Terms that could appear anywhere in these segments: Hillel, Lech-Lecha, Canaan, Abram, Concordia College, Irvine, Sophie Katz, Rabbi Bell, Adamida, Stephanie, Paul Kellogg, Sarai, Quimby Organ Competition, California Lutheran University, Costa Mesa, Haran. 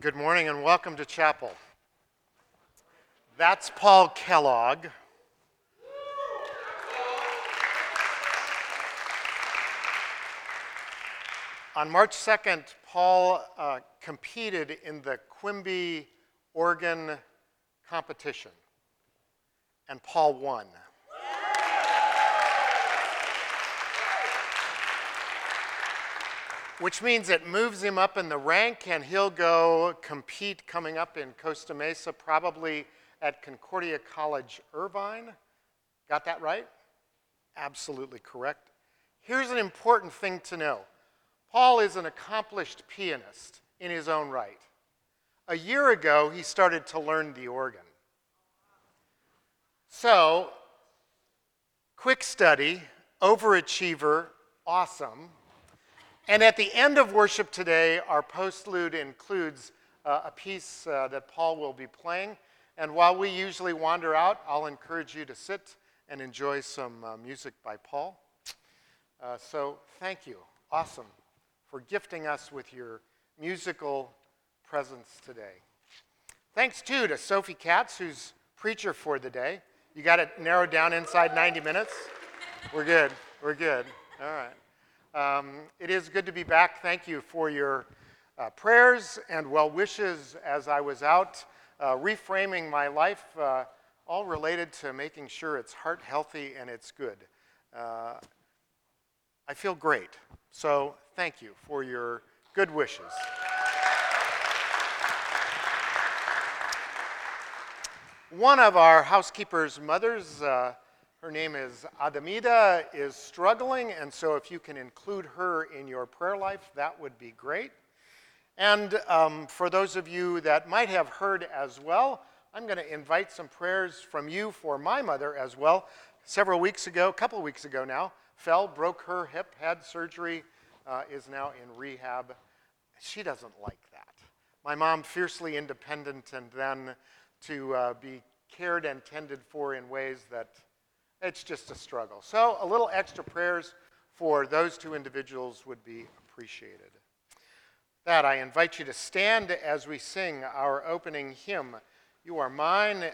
Good morning and welcome to chapel. That's Paul Kellogg. On March 2nd, Paul competed in the Quimby Organ Competition, and Paul won. Which means it moves him up in the rank, and he'll go compete coming up in Costa Mesa, probably at Concordia College, Irvine. Got that right? Absolutely correct. Here's an important thing to know. Paul is an accomplished pianist in his own right. A year ago, he started to learn the organ. So, quick study, overachiever, awesome. And at the end of worship today, our postlude includes a piece that Paul will be playing. And while we usually wander out, I'll encourage you to sit and enjoy some music by Paul. So thank you, awesome, for gifting us with your musical presence today. Thanks, too, to Sophie Katz, who's preacher for the day. You got it narrowed down inside 90 minutes? We're good. All right. It is good to be back. Thank you for your prayers and well wishes as I was out reframing my life, all related to making sure it's heart healthy and it's good. I feel great, so thank you for your good wishes. One of our housekeeper's mothers, her name is Adamida, is struggling, and so if you can include her in your prayer life, that would be great. And for those of you that might have heard as well, I'm going to invite some prayers from you for my mother as well. Several weeks ago, a couple weeks ago now, fell, broke her hip, had surgery, is now in rehab. She doesn't like that. My mom, fiercely independent, and then to be cared and tended for in ways that it's just a struggle. So a little extra prayers for those two individuals would be appreciated. That I invite you to stand as we sing our opening hymn, You Are Mine,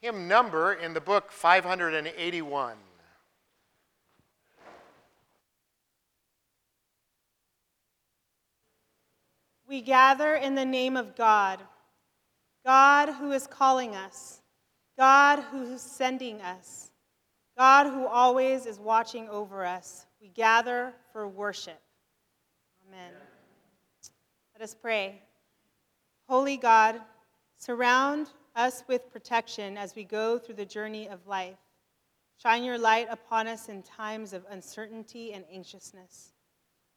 hymn number in the book 581. We gather in the name of God, God who is calling us, God who is sending us, God who always is watching over us, we gather for worship. Amen. Let us pray. Holy God, surround us with protection as we go through the journey of life. Shine your light upon us in times of uncertainty and anxiousness.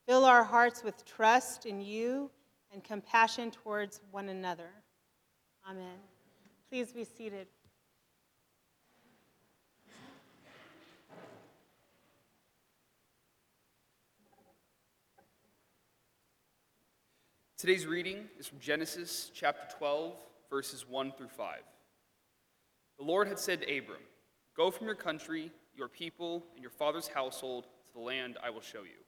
Fill our hearts with trust in you and compassion towards one another. Amen. Please be seated. Today's reading is from Genesis chapter 12, verses 1 through 5. The Lord had said to Abram, "Go from your country, your people, and your father's household to the land I will show you.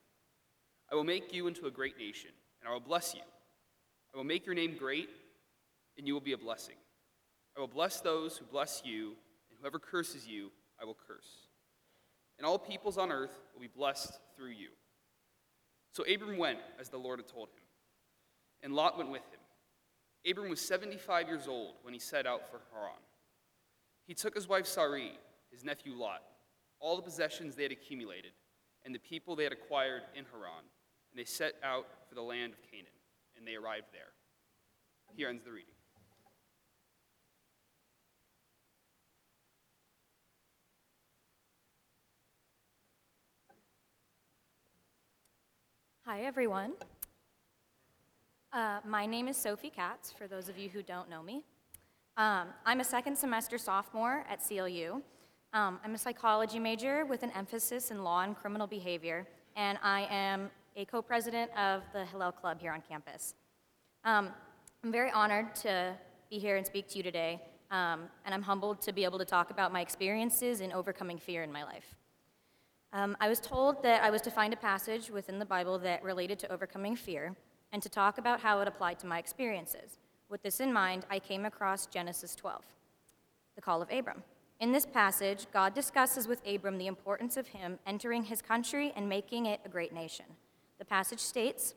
I will make you into a great nation, and I will bless you. I will make your name great, and you will be a blessing. I will bless those who bless you, and whoever curses you, I will curse. And all peoples on earth will be blessed through you." So Abram went as the Lord had told him, and Lot went with him. Abram was 75 years old when he set out for Haran. He took his wife Sarai, his nephew Lot, all the possessions they had accumulated, and the people they had acquired in Haran, and they set out for the land of Canaan, and they arrived there. Here ends the reading. Hi, everyone. My name is Sophie Katz, for those of you who don't know me. I'm a second semester sophomore at CLU. I'm a psychology major with an emphasis in law and criminal behavior, and I am a co-president of the Hillel Club here on campus. I'm very honored to be here and speak to you today, and I'm humbled to be able to talk about my experiences in overcoming fear in my life. I was told that I was to find a passage within the Bible that related to overcoming fear, and to talk about how it applied to my experiences. With this in mind, I came across Genesis 12, the call of Abram. In this passage, God discusses with Abram the importance of him entering his country and making it a great nation. The passage states,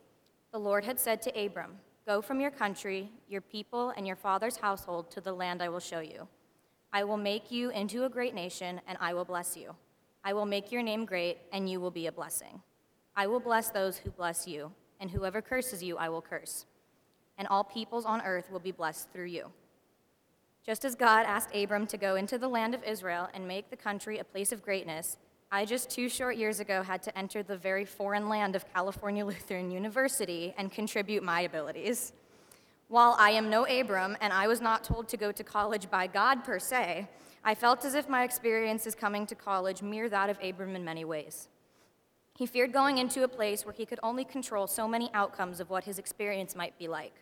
"The Lord had said to Abram, 'Go from your country, your people, and your father's household to the land I will show you. I will make you into a great nation, and I will bless you. I will make your name great, and you will be a blessing. I will bless those who bless you, and whoever curses you I will curse. And all peoples on earth will be blessed through you.'" Just as God asked Abram to go into the land of Israel and make the country a place of greatness, I just 2 short years ago had to enter the very foreign land of California Lutheran University and contribute my abilities. While I am no Abram, and I was not told to go to college by God per se, I felt as if my experiences coming to college mirror that of Abram in many ways. He feared going into a place where he could only control so many outcomes of what his experience might be like.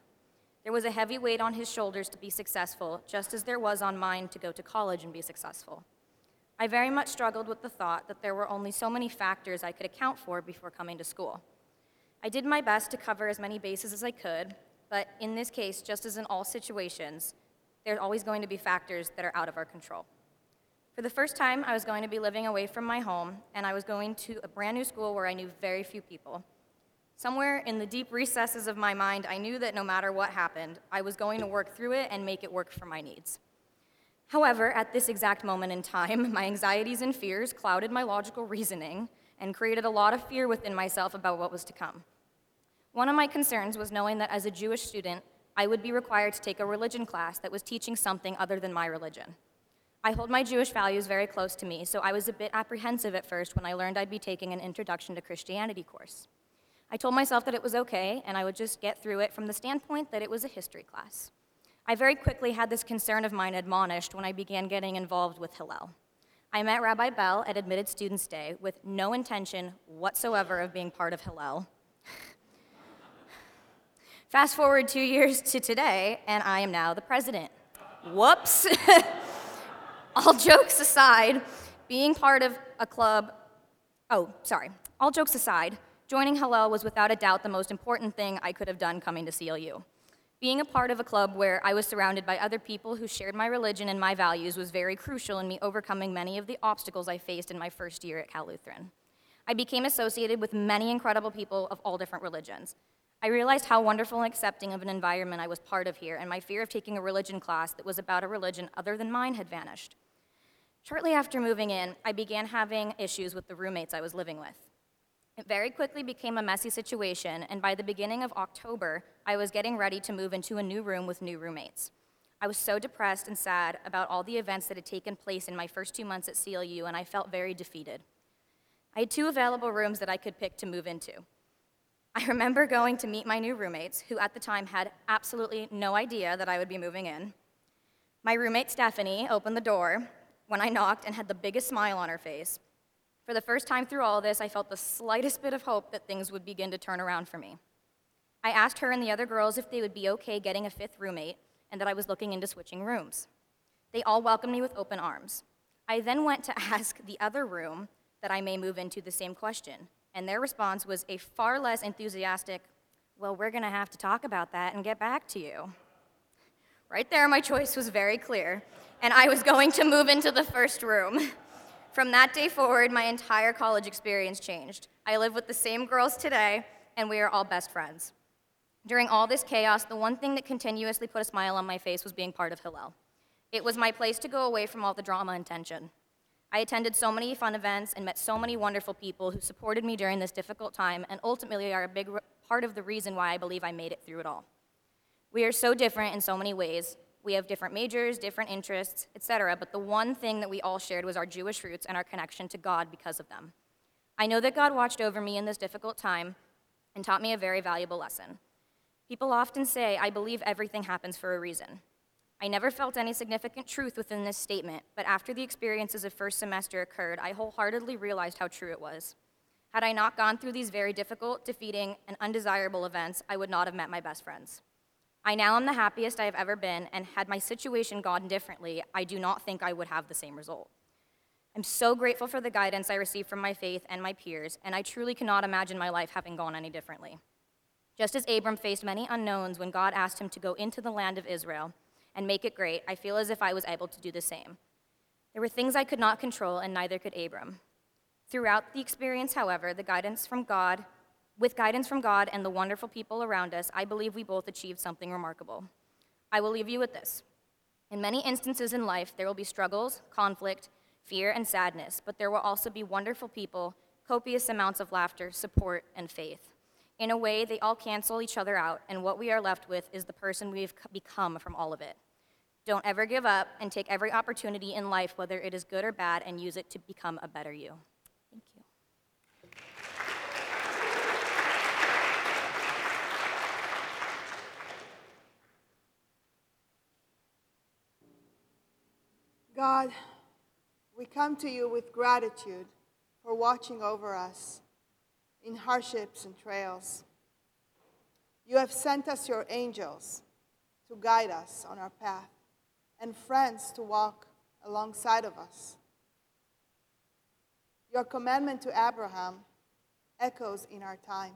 There was a heavy weight on his shoulders to be successful, just as there was on mine to go to college and be successful. I very much struggled with the thought that there were only so many factors I could account for before coming to school. I did my best to cover as many bases as I could, but in this case, just as in all situations, there's always going to be factors that are out of our control. For the first time, I was going to be living away from my home, and I was going to a brand new school where I knew very few people. Somewhere in the deep recesses of my mind, I knew that no matter what happened, I was going to work through it and make it work for my needs. However, at this exact moment in time, my anxieties and fears clouded my logical reasoning and created a lot of fear within myself about what was to come. One of my concerns was knowing that as a Jewish student, I would be required to take a religion class that was teaching something other than my religion. I hold my Jewish values very close to me, so I was a bit apprehensive at first when I learned I'd be taking an Introduction to Christianity course. I told myself that it was okay, and I would just get through it from the standpoint that it was a history class. I very quickly had this concern of mine admonished when I began getting involved with Hillel. I met Rabbi Bell at Admitted Students Day with no intention whatsoever of being part of Hillel. Fast forward 2 years to today, and I am now the president. Whoops. All jokes aside, joining Hillel was without a doubt the most important thing I could have done coming to CLU. Being a part of a club where I was surrounded by other people who shared my religion and my values was very crucial in me overcoming many of the obstacles I faced in my first year at Cal Lutheran. I became associated with many incredible people of all different religions. I realized how wonderful and accepting of an environment I was part of here, and my fear of taking a religion class that was about a religion other than mine had vanished. Shortly after moving in, I began having issues with the roommates I was living with. It very quickly became a messy situation, and by the beginning of October, I was getting ready to move into a new room with new roommates. I was so depressed and sad about all the events that had taken place in my first 2 months at CLU, and I felt very defeated. I had 2 available rooms that I could pick to move into. I remember going to meet my new roommates, who at the time had absolutely no idea that I would be moving in. My roommate, Stephanie, opened the door when I knocked and had the biggest smile on her face. For the first time through all this, I felt the slightest bit of hope that things would begin to turn around for me. I asked her and the other girls if they would be okay getting a 5th roommate and that I was looking into switching rooms. They all welcomed me with open arms. I then went to ask the other room that I may move into the same question, and their response was a far less enthusiastic, "Well, we're gonna have to talk about that and get back to you." Right there, my choice was very clear, and I was going to move into the first room. From that day forward, my entire college experience changed. I live with the same girls today, and we are all best friends. During all this chaos, the one thing that continuously put a smile on my face was being part of Hillel. It was my place to go away from all the drama and tension. I attended so many fun events and met so many wonderful people who supported me during this difficult time and ultimately are a big part of the reason why I believe I made it through it all. We are so different in so many ways. We have different majors, different interests, etc., but the one thing that we all shared was our Jewish roots and our connection to God because of them. I know that God watched over me in this difficult time and taught me a very valuable lesson. People often say, "I believe everything happens for a reason." I never felt any significant truth within this statement, but after the experiences of first semester occurred, I wholeheartedly realized how true it was. Had I not gone through these very difficult, defeating, and undesirable events, I would not have met my best friends. I now am the happiest I have ever been, and had my situation gone differently, I do not think I would have the same result. I'm so grateful for the guidance I received from my faith and my peers, and I truly cannot imagine my life having gone any differently. Just as Abram faced many unknowns when God asked him to go into the land of Israel and make it great, I feel as if I was able to do the same. There were things I could not control, and neither could Abram. Throughout the experience, however, with guidance from God and the wonderful people around us, I believe we both achieved something remarkable. I will leave you with this. In many instances in life, there will be struggles, conflict, fear, and sadness, but there will also be wonderful people, copious amounts of laughter, support, and faith. In a way, they all cancel each other out, and what we are left with is the person we've become from all of it. Don't ever give up, and take every opportunity in life, whether it is good or bad, and use it to become a better you. Thank you. God, we come to you with gratitude for watching over us in hardships and trials. You have sent us your angels to guide us on our path and friends to walk alongside of us. Your commandment to Abraham echoes in our time.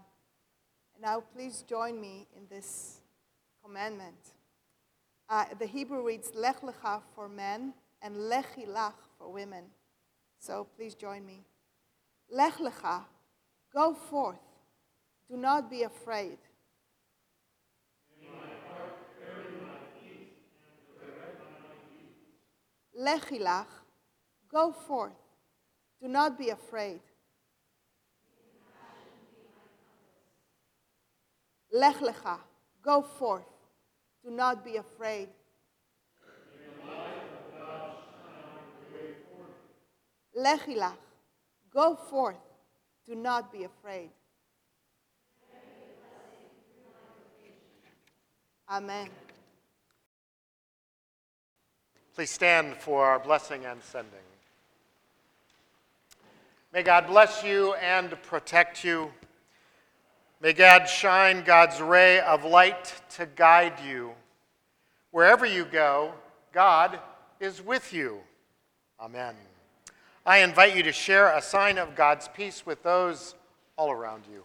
And now please join me in this commandment. The Hebrew reads Lech-Lecha for men, and Lech-Lecha for women. So please join me. Lech-Lecha, go forth. Do not be afraid. May my heart carry my peace and direct my feet. Lech-Lecha, go forth. Do not be afraid. Lech-Lecha, go forth. Do not be afraid. Lech-Lecha, go forth, do not be afraid. Amen. Please stand for our blessing and sending. May God bless you and protect you. May God shine God's ray of light to guide you. Wherever you go, God is with you. Amen. I invite you to share a sign of God's peace with those all around you.